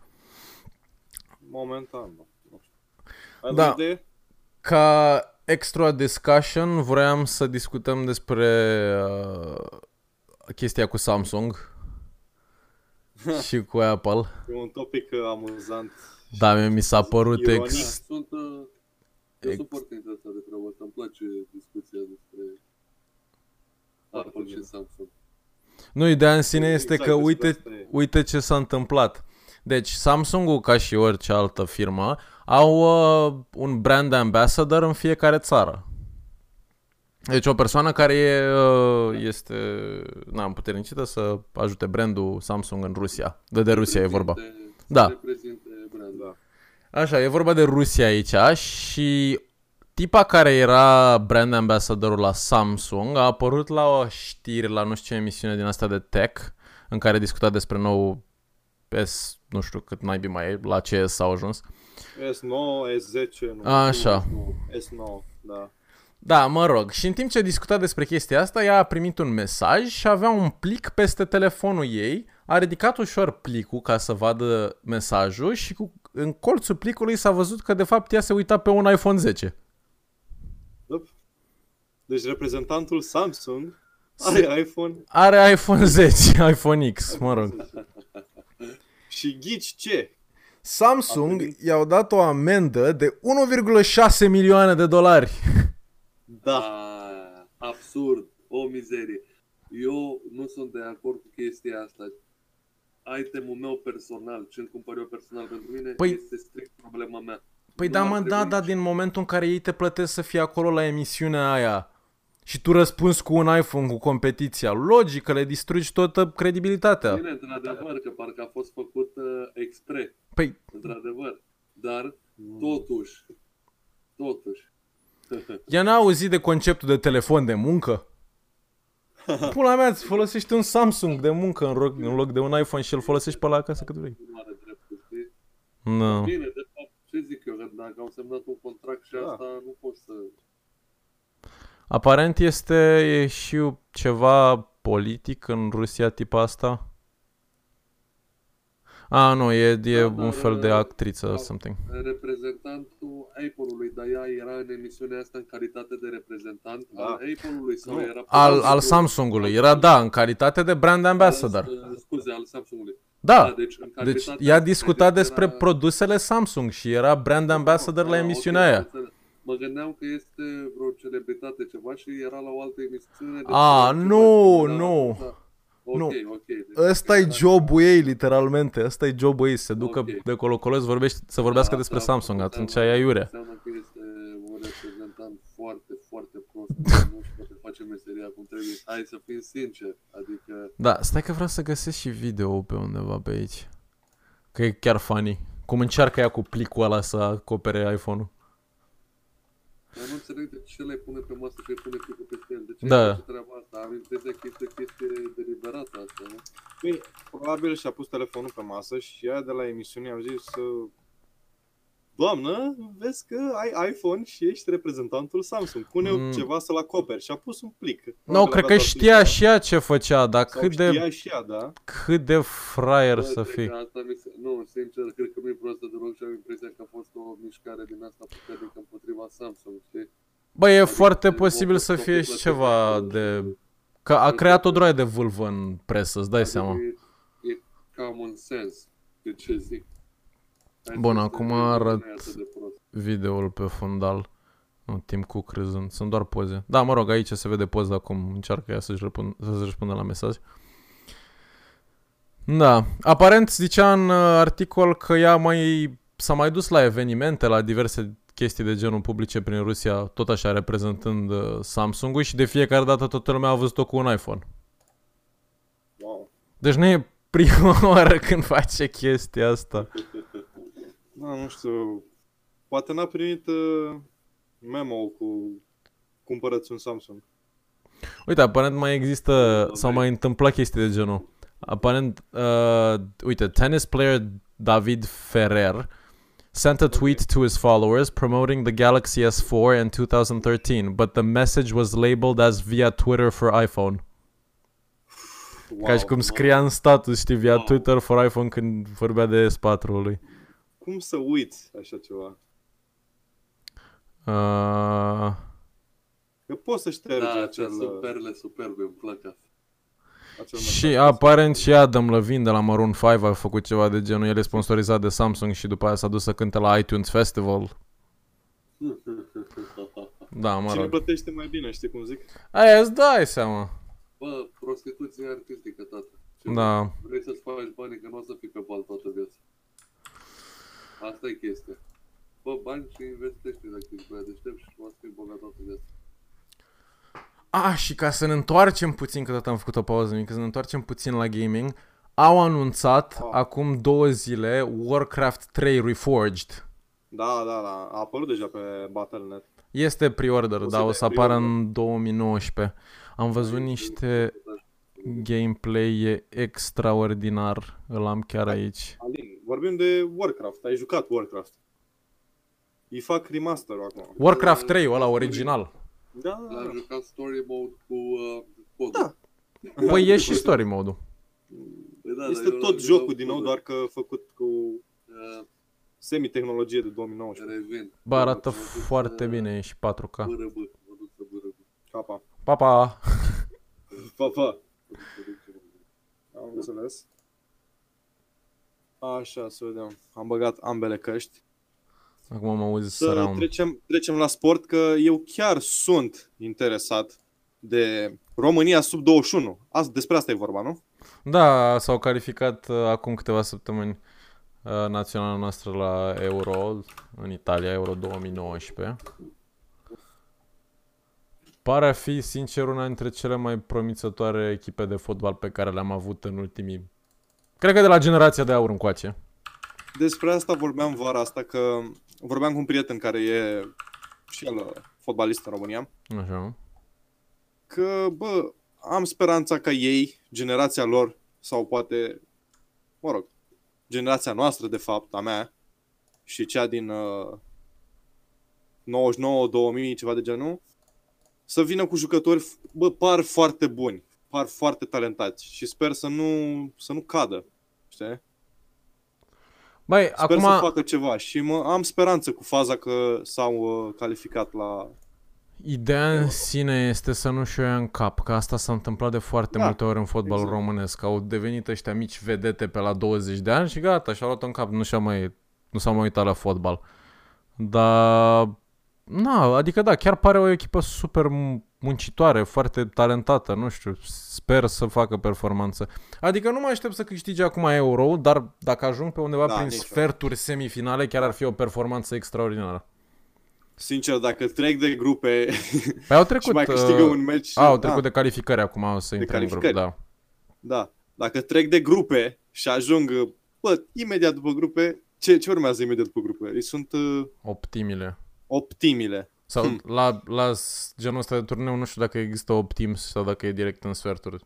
Momentan, nu știu. Da, ca extra discussion vroiam să discutăm despre chestia cu Samsung și cu Apple. E un topic amuzant. Da, mi s-a părut ex... Eu sunt foarte interesat de treaba asta, îmi place discuția despre Apple și Samsung. Nu, ideea în sine este exact că uite ce s-a întâmplat. Deci Samsung-ul, ca și orice altă firmă, au un brand ambassador în fiecare țară. Deci o persoană care este împuternicită să ajute brandul Samsung în Rusia. De Rusia e vorba. Da. Reprezinte brandul. Da. Așa, e vorba de Rusia aici și tipa care era brand ambassadorul la Samsung a apărut la o știre, la nu știu ce emisiune din asta de tech, în care discuta despre nou S, nu știu cât naibii mai e, la ce S au ajuns. S9, S10, nu. Așa. S9, da. Da, mă rog. Și în timp ce discuta despre chestia asta, ea a primit un mesaj și avea un plic peste telefonul ei. A ridicat ușor plicul ca să vadă mesajul și în colțul plicului s-a văzut că de fapt ea se uita pe un iPhone 10. Deci reprezentantul Samsung are iPhone... Are iPhone 10, iPhone X, mă rog. Și ghici ce? Samsung i-au dat o amendă de $1,6 milioane. Da. Absurd, o mizerie. Eu nu sunt de acord cu chestia asta. Itemul meu personal, ce-mi cumpăr eu personal pentru mine, este strict problema mea. Păi nu dar din momentul în care ei te plătesc să fii acolo la emisiunea aia și tu răspunzi cu un iPhone, cu competiția, logic că le distrugi toată credibilitatea. Bine, într-adevăr, că parcă a fost făcut expre. Păi... Într-adevăr. Dar, totuși... Ea n-a auzit de conceptul de telefon de muncă? Pula mea, îți folosești un Samsung de muncă în loc de un iPhone și îl folosești pe la acasă cât vrei. Nu are dreptul, știi? No. Bine, de fapt, ce zic eu, că dacă au semnat un contract și asta, nu poți să... Aparent e și ceva politic în Rusia, tip asta? Ah, nu, e un fel de actriță sau something. Reprezentantul Apple-ului, dar ea era în emisiunea asta în calitate de reprezentant al Apple-ului sau era... Al Samsung-ului, era în calitate de brand ambassador. Scuze, al Samsung-ului. Da, deci ea discuta despre produsele Samsung și era brand ambassador la emisiunea aia. Mă gândeam că este vreo celebritate ceva și era la o altă emisiune. A, nu, nu. Okay, okay. Ăsta-i jobul ei, literalmente. Ăsta-i jobul ei, se ducă de colo-colo să vorbească despre Samsung. Atunci aia iurea. Înseamnă că este un reprezentant foarte, foarte prost. Nu știu că face meseria cum trebuie. Hai să fim sinceri. Adică... Da, stai că vreau să găsesc și video pe undeva pe aici. Că e chiar funny. Cum încearcă ea cu plicul ăla să acopere iPhone-ul. Dar nu înțeleg de ce le pune pe masă, că îi pune plicul peste el. De ce face treaba asta? Am impresia că este o chestie deliberată asta, nu? Păi, probabil și-a pus telefonul pe masă și ea de la emisiune i-a zis: Doamnă, vezi că ai iPhone și ești reprezentantul Samsung. Pune ceva să-l acoperi. Și-a pus un plic. Nu, cred că știa și ea ce făcea, dar cât de fraier să fii. Nu, sincer, cred că nu-i prostă deloc și am impresia că a fost o mișcare din asta puternică împotriva Samsung. Bă, e foarte posibil să fie și ceva de... Că a creat o droaie de vâlvă în presă, îți dai seama. E common sense, de ce zic. Bun, acum arăt videoul pe fundal. Nu, Tim Cook râzând. Sunt doar poze. Da, mă rog, aici se vede poza cum încearcă ea să-și răspundă la mesaj. Da. Aparent zicea în articol că ea s-a mai dus la evenimente, la diverse chestii de genul publice prin Rusia, tot așa reprezentând Samsung-ul și de fiecare dată toată lumea a văzut-o cu un iPhone. Wow. Deci nu e prima oară când face chestia asta. Da, nu știu, poate n-a primit memo cu cumpărăți un Samsung. Uite, aparent mai există, sau mai întâmplat chestii de genul. Aparent, uite, tennis player David Ferrer sent a tweet to his followers promoting the Galaxy S4 in 2013, but the message was labeled as via Twitter for iPhone. Wow, ca și cum scria în status, știi, via Twitter for iPhone când vorbea de S4-ul lui. Cum să uiți așa ceva? Că poți să ștergi acel... Da, superle, superbe, îmi plac. Și aparent și Adam Levine de la Maroon 5 a făcut ceva de genul. El e sponsorizat de Samsung și după aia s-a dus să cânte la iTunes Festival. Da, mă rog. Cine plătește mai bine, știi cum zic? Aia îți dai seama. Bă, prostituție artistică, tată. Da. Vrei să-ți faci banii, că nu o să fii pe bal toată viața. Asta e chestia. Bă, bani și investește dacă ești băiat deștept și poate fi bogat toată viața. A, și ca să ne întoarcem puțin, că tot am făcut o pauză mică, să ne întoarcem puțin la gaming, au anunțat acum 2 zile Warcraft 3 Reforged. Da, da, da. A apărut deja pe Battle.net. Este pre-order, da, o să apară în 2019. Am văzut niște gameplay, e extraordinar. Îl am chiar aici. Vorbim de Warcraft, ai jucat Warcraft. Îi fac remaster-ul acum. Warcraft 3, ăla original. Da. L-am jucat story mode cu codul. Da. Păi e și story mode-ul. Da, este tot jocul din nou, doar că făcut cu semi-tehnologie de 2019. Bă, arată foarte bine, e și 4K. Papa. Papa. Papa. Am înțeles. Așa, să vedem. Am băgat ambele căști. Acum am auzit surround. Trecem la sport, că eu chiar sunt interesat de România sub 21. Despre asta e vorba, nu? Da, s-au calificat acum câteva săptămâni naționala noastră la Euro, în Italia, Euro 2019. Pare a fi, sincer, una dintre cele mai promițătoare echipe de fotbal pe care le-am avut în ultimii... Cred că de la generația de aur încoace. Despre asta vorbeam vara asta, că vorbeam cu un prieten care e și el fotbalist în România. Așa. Că, bă, am speranța ca ei, generația lor, sau poate, mă rog, generația noastră, de fapt, a mea, și cea din 99-2000, ceva de genul, să vină cu jucători, bă, par foarte buni. Par foarte talentați și sper să nu cadă, știi? Băi, sper acum... să facă ceva și am speranță cu faza că s-au calificat la Ideea în sine este să nu-și o ia în cap, că asta s-a întâmplat de foarte multe ori în fotbalul românesc. Au devenit ăștia mici vedete pe la 20 de ani și gata, și-a luat-o în cap, nu s-a mai uitat la fotbal. Dar, na, adică da, chiar pare o echipă super muncitoare, foarte talentată, nu știu, sper să facă performanță. Adică nu mă aștept să câștige acum Euro, dar dacă ajung pe undeva prin sferturi semifinale, chiar ar fi o performanță extraordinară. Sincer, dacă trec de grupe și mai câștigă un meci... Au trecut de calificări acum, o să intre în grupe, da. Da, dacă trec de grupe și ajung, bă, imediat după grupe, ce urmează imediat după grupe? Ei sunt... Optimile. Sau la genul ăsta de turneu, nu știu dacă există optim sau dacă e direct în sferturi.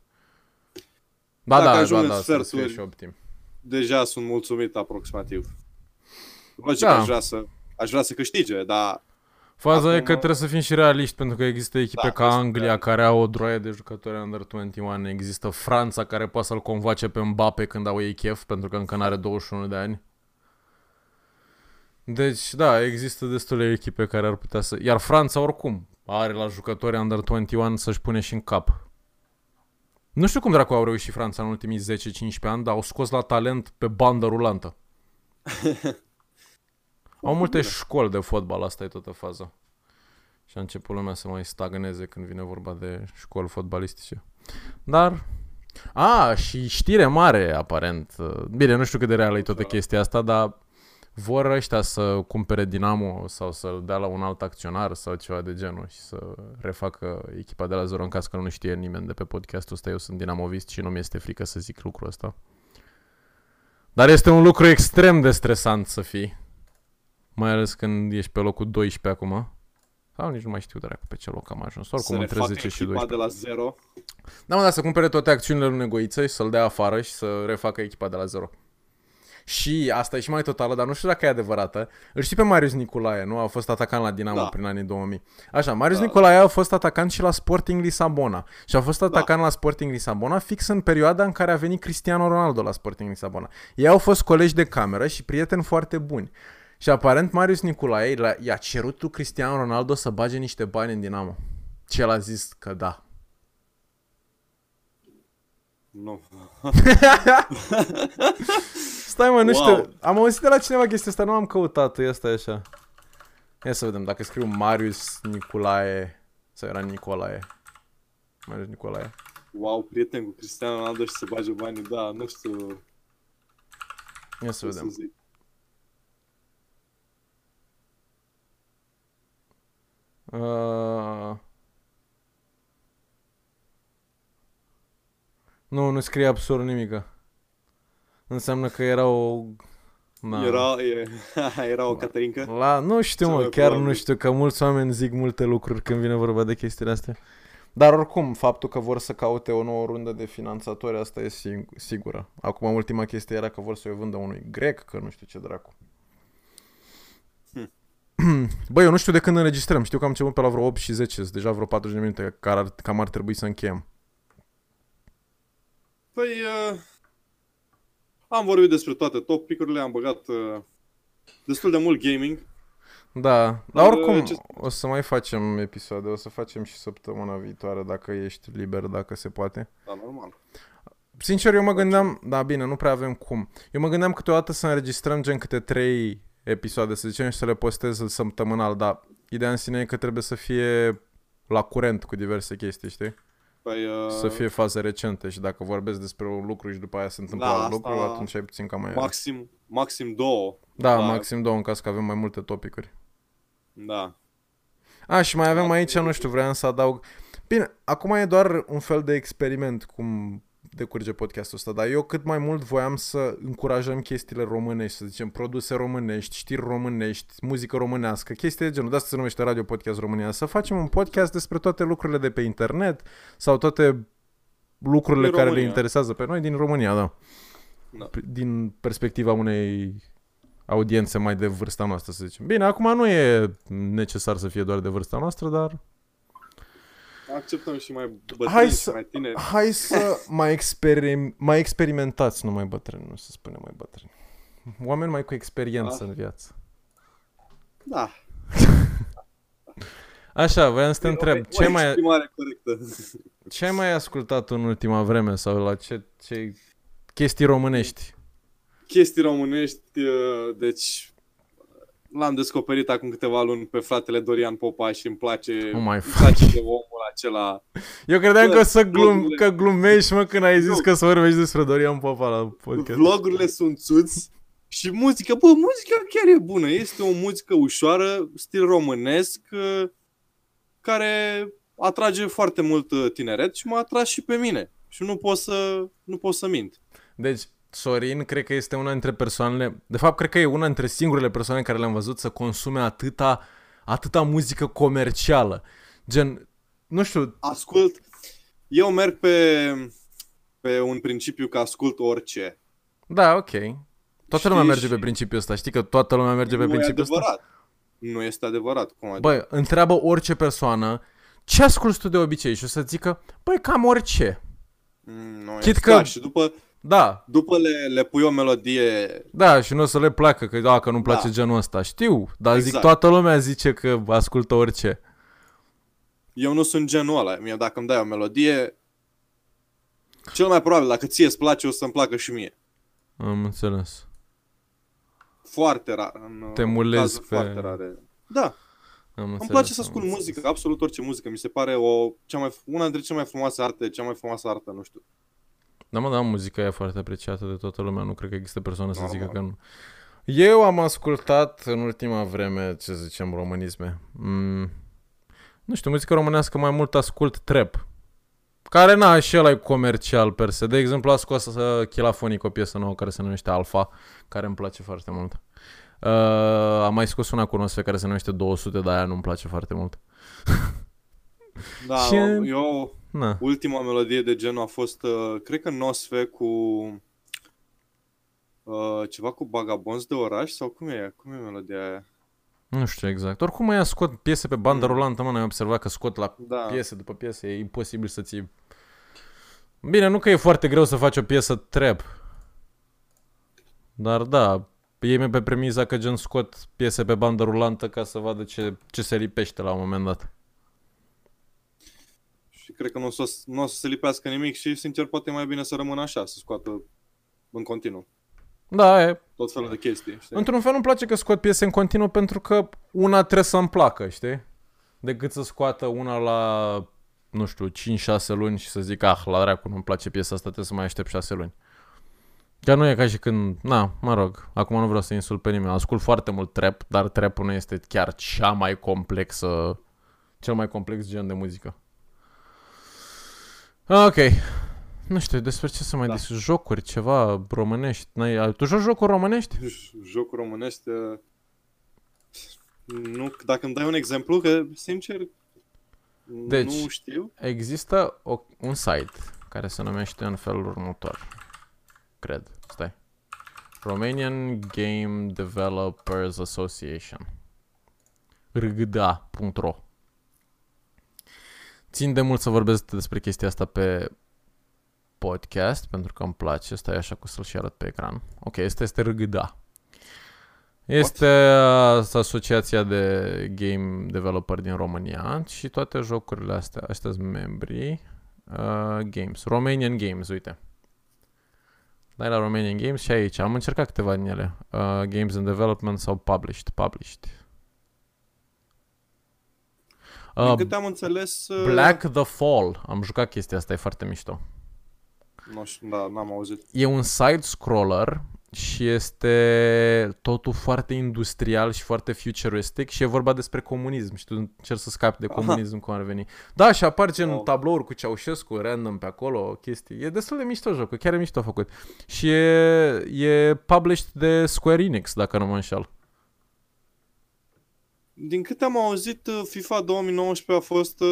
Ba, dacă ajung în sferturi, și optim. Deja sunt mulțumit aproximativ. Logic, aș vrea să câștige, dar... Faza e că trebuie să fim și realiști, pentru că există echipe ca Anglia care au o droaie de jucători Under-21, există Franța care poate să-l convoace pe Mbappé când au ei chef, pentru că încă n-are 21 de ani. Deci, da, există destule echipe care ar putea să... Iar Franța, oricum, are la jucători Under-21 să-și pune și în cap. Nu știu cum dracu au reușit Franța în ultimii 10-15 ani, dar au scos la talent pe bandă rulantă. Au multe școli de fotbal, asta e toată faza. Și a început lumea să mai stagneze când vine vorba de școli fotbalistice. Dar... A, și știre mare, aparent. Bine, nu știu cât de reală e toată chestia asta, dar vor ăștia să cumpere Dinamo sau să-l dea la un alt acționar sau ceva de genul și să refacă echipa de la zero, în caz că nu știe nimeni de pe podcastul ăsta. Eu sunt dinamovist și nu mi-este frică să zic lucrul ăsta. Dar este un lucru extrem de stresant să fii. Mai ales când ești pe locul 12 acum. Sau nici nu mai știu dracu pe ce loc am ajuns. Oricum, între 10 și 12. Să refacă echipa de la zero. Da, mă, da, să cumpere toate acțiunile lui Negoiță și să-l dea afară și să refacă echipa de la zero. Și asta e și mai totală, dar nu știu dacă e adevărată. Îl știi pe Marius Niculale, nu? A fost atacant la Dinamo prin anii 2000. Așa, Marius Niculale a fost atacant și la Sporting Lisabona. Și a fost atacant la Sporting Lisabona fix în perioada în care a venit Cristiano Ronaldo la Sporting Lisabona. Ei au fost colegi de cameră și prieteni foarte buni. Și aparent Marius Niculai i-a cerut lui Cristiano Ronaldo să bage niște bani în Dinamo. Și el a zis că da. Nu. Stai mă, nu știu. Am auzit de la cineva chestia asta, nu am căutat. Asta e așa. Ia să vedem, dacă scriu Marius Nicolae. Sau era Nicolae. Marius Nicolae. Wow, prieten cu Cristiano Ronaldo și să bage bani, da, nu știu. Ia să vedem. Nu scrie absurd nimica. Înseamnă că era o... Era o Caterinca? Nu știu, mă, chiar nu știu, că mulți oameni zic multe lucruri când vine vorba de chestiile astea. Dar oricum, faptul că vor să caute o nouă rundă de finanțatori, asta e sigură. Acum, ultima chestie era că vor să o vândă unui grec, că nu știu ce dracu. Băi, eu nu știu de când înregistrăm. Știu că am început pe la vreo 8 și 10. Sunt deja vreo 40 de minute. Cam ar trebui să încheiem. Păi, am vorbit despre toate topicurile. Am băgat destul de mult gaming. Da, dar oricum o să mai facem episoade. O să facem și săptămâna viitoare, dacă ești liber, dacă se poate. Da, normal. Sincer, eu mă gândeam... Da, bine, nu prea avem cum. Eu mă gândeam câteodată să înregistrăm gen câte 3 episoade, să zicem, și să le postez săptămânal, dar ideea în sine e că trebuie să fie la curent cu diverse chestii, știi? Păi, să fie faze recente și dacă vorbesc despre un lucru și după aia se întâmplă alt lucru, atunci ai puțin cam mai... Maxim 2. Da, maxim 2 în caz că avem mai multe topicuri. Da. A, și mai avem aici, nu știu, vreau să adaug... Bine, acum e doar un fel de experiment cum decurge podcastul ăsta, dar eu cât mai mult voiam să încurajăm chestiile românești, să zicem produse românești, știri românești, muzică românească, chestii de genul, de asta se numește Radio Podcast România, să facem un podcast despre toate lucrurile de pe internet sau toate lucrurile care le interesează pe noi din România, da. Din perspectiva unei audiențe mai de vârsta noastră, să zicem. Bine, acum nu e necesar să fie doar de vârsta noastră, dar... Acceptăm și mai bătrâni și mai tineri. Hai să mai experimentați, nu mai bătrâni, nu se spune mai bătrâni. Oameni mai cu experiență în viață. Da. Așa, voiam să te întreb, ce ai mai ascultat în ultima vreme sau la ce chestii românești? Chestii românești, deci l-am descoperit acum câteva luni pe fratele Dorian Popa și îmi place, de omul acela. Eu credeam că glumești, mă, când ai zis că să vorbești despre Dorian Popa la podcast. Vlogurile sunt țuți și muzica, bă, muzica chiar e bună. Este o muzică ușoară, stil românesc, care atrage foarte mult tineret și m-a atras și pe mine. Și nu pot să mint. Deci Sorin, cred că este una dintre persoanele, de fapt cred că e una dintre singurele persoane care le-am văzut să consume atâta muzică comercială. Gen, nu știu, ascult, eu merg pe un principiu că ascult orice. Da, ok. Toată lumea merge pe principiul ăsta, știi că toată lumea merge pe principiul ăsta? Nu este adevărat. Băi, întreabă orice persoană ce asculti tu de obicei și o să zică, băi, cam orice. Nu este că... și după... Da. După le pui o melodie. Da, și nu o să le placă, că dacă nu-mi place genul ăsta. Știu, dar exact. Zic, toată lumea zice că ascultă orice. Eu nu sunt genul ăla. Mie, dacă îmi dai o melodie, cel mai probabil, dacă ție îți place, o să-mi placă și mie. Am înțeles. Foarte rar. Te mulezi pe... Foarte rare. Da. Îmi place să ascult muzică, absolut orice muzică. Mi se pare una dintre cele mai frumoase arte, nu știu. Da, mă, da, muzica e foarte apreciată de toată lumea. Nu cred că există persoană să zică că nu. Eu am ascultat în ultima vreme, ce zicem, românisme. Nu știu, muzică românească mai mult ascult trap. Care, na, și ăla e comercial per se. De exemplu, a scos Chilafonic o piesă nouă care se numește Alfa, care îmi place foarte mult. Am mai scos una cu nostru care se numește 200, dar aia nu-mi place foarte mult. Da, și... eu... Na. Ultima melodie de genul a fost, cred că Nosfe cu ceva cu Bagabonzi de oraș sau cum e? Cum e melodia aia? Nu știu exact. Oricum ea scot piese pe bandă rulantă, mă, n-ai observat că scot la piese după piese, e imposibil să ții... Bine, nu că e foarte greu să faci o piesă trap. Dar da, e pe premiza că gen scot piese pe bandă rulantă ca să vadă ce se lipește la un moment dat. Și cred că nu o să se lipească nimic și, sincer, poate mai bine să rămână așa, să scoată în continuu. Da, e. Tot felul de chestii, știi? Într-un fel îmi place că scot piese în continuu pentru că una trebuie să-mi placă, știi? Decât să scoată una la, nu știu, 5-6 luni și să zic, la dracu, nu-mi place piesa asta, trebuie să mai aștept 6 luni. Dar nu e ca și când, mă rog, acum nu vreau să insult pe nimeni. Ascult foarte mult trap, dar trapul nu este chiar cel mai complex gen de muzică. Ok, nu știu, despre ce să mai zic, jocuri, ceva românești, tu joci jocuri românești? Jocuri românești, nu, dacă îmi dai un exemplu, că sincer, deci, nu știu. Deci, există un site care se numește în felul următor, cred, stai, Romanian Game Developers Association, rgda.ro. Țin de mult să vorbesc despre chestia asta pe podcast, pentru că îmi place. Stai așa că să-l și arăt pe ecran. Ok, asta este RGDA. Este asociația de game developer din România și toate jocurile astea, ăștia-s membrii. Games, Romanian Games, uite. Dai la Romanian Games și aici. Am încercat câteva din ele. Games in Development sau Published. Cât am înțeles... Black the Fall. Am jucat chestia asta, e foarte mișto. Nu știu, da, n-am auzit. E un side-scroller și este totul foarte industrial și foarte futuristic și e vorba despre comunism și tu încerci să scapi de comunism cum ar veni. Da, și apar gen tablouri cu Ceaușescu, random pe acolo, chestii. E destul de mișto jocul, chiar e mișto făcut. Și e published de Square Enix, dacă nu mă înșel. Din câte am auzit, FIFA 2019 a fost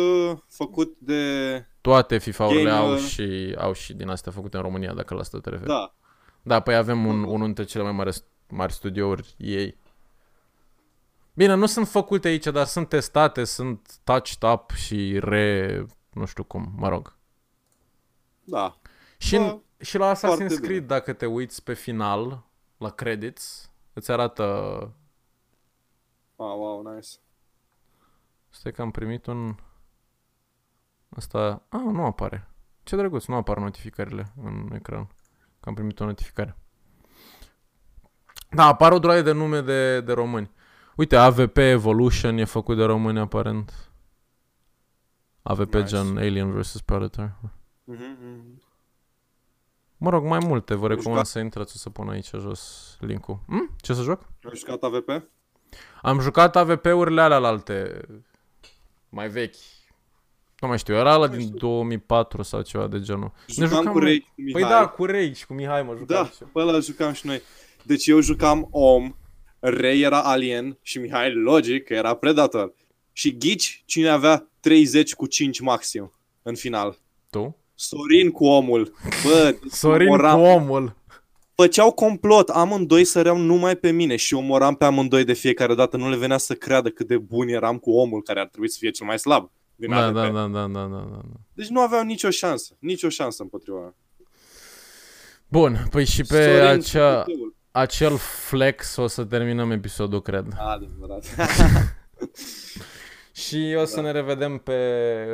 făcut de... Toate FIFA-urile au și din astea făcute în România, dacă la asta te referi. Da. Da, păi avem unul dintre cele mai mari studiouri EA. Bine, nu sunt făcute aici, dar sunt testate, sunt touched up și nu știu cum, mă rog. Da. Și la Assassin's Creed, dacă te uiți pe final, la credits, îți arată... Wow, nice. Stai că am primit un... Asta... Ah, nu apare. Ce drăguț, nu apar notificările în ecran. Că am primit o notificare. Da, apar o droaie de nume de români. Uite, AVP Evolution e făcut de români, aparent. AVP nice. Gen Alien vs. Predator. Mă rog, mai multe. Vă recomand să intrați, o să pun aici jos link-ul. Ce să joc? Ai jucat AVP? Am jucat AVP-urile alealalte. Mai vechi. Nu mai știu, era ăla din 2004 sau ceva de genul. Jucam cu Rage, cu Mihai. Păi da, cu Rage, cu Mihai mă jucam. Da, pe ăla jucam și noi. Deci eu jucam om, Ray era alien și Mihai, logic, că era predator. Și ghici cine avea 30 cu 5 maxim în final. Tu? Sorin cu omul. Bă, Sorin cu omul. Făceau complot, amândoi săreau numai pe mine și omoram pe amândoi de fiecare dată. Nu le venea să creadă cât de bun eram cu omul, care ar trebui să fie cel mai slab. Da, da, da, da, da, da. Deci nu aveau nicio șansă. Nicio șansă împotriva. Bun, păi și pe acel flex o să terminăm episodul, cred. Adevărat. Și o să ne revedem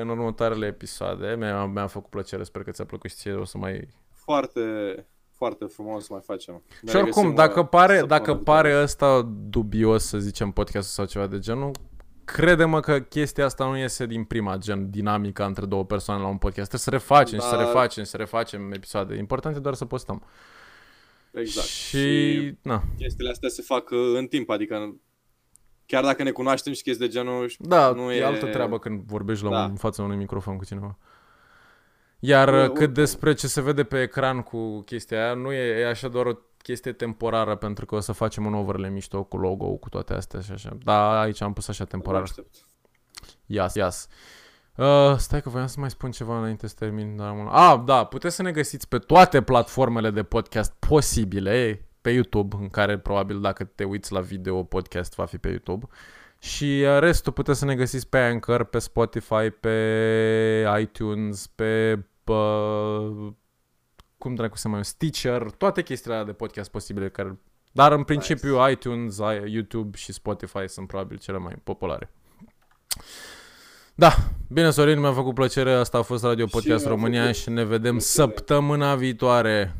în următoarele episoade. Mi-a făcut plăcere, sper că ți-a plăcut și ție. O să mai... Foarte... Foarte frumos mai facem. Și oricum, dacă pare ăsta dubios, să zicem, podcastul sau ceva de genul, crede-mă că chestia asta nu iese din prima, gen dinamica între două persoane la un podcast. Trebuie să refacem, dar... și să refacem, și să refacem episoade. Important e doar să postăm. Exact. Și na. Chestiile astea se fac în timp, adică chiar dacă ne cunoaștem și chestii de genul... Da, nu e altă treabă când vorbești în fața unui microfon cu cineva. Iar cât despre ce se vede pe ecran cu chestia aia, nu e așa, doar o chestie temporară, pentru că o să facem un overlay mișto cu logo, cu toate astea și așa. Dar aici am pus așa temporar. Yes. Stai că voiam să mai spun ceva înainte să termin. Dar da, puteți să ne găsiți pe toate platformele de podcast posibile, pe YouTube, în care probabil dacă te uiți la video, podcast va fi pe YouTube. Și restul puteți să ne găsiți pe Anchor, pe Spotify, pe iTunes, pe cum dracu se mai, Stitcher, toate chestiile alea de podcast posibile, care... Dar în principiu iTunes, YouTube și Spotify sunt probabil cele mai populare. Da, bine Sorin, mi-a făcut plăcere, asta a fost Radio Podcast România și ne vedem săptămâna viitoare.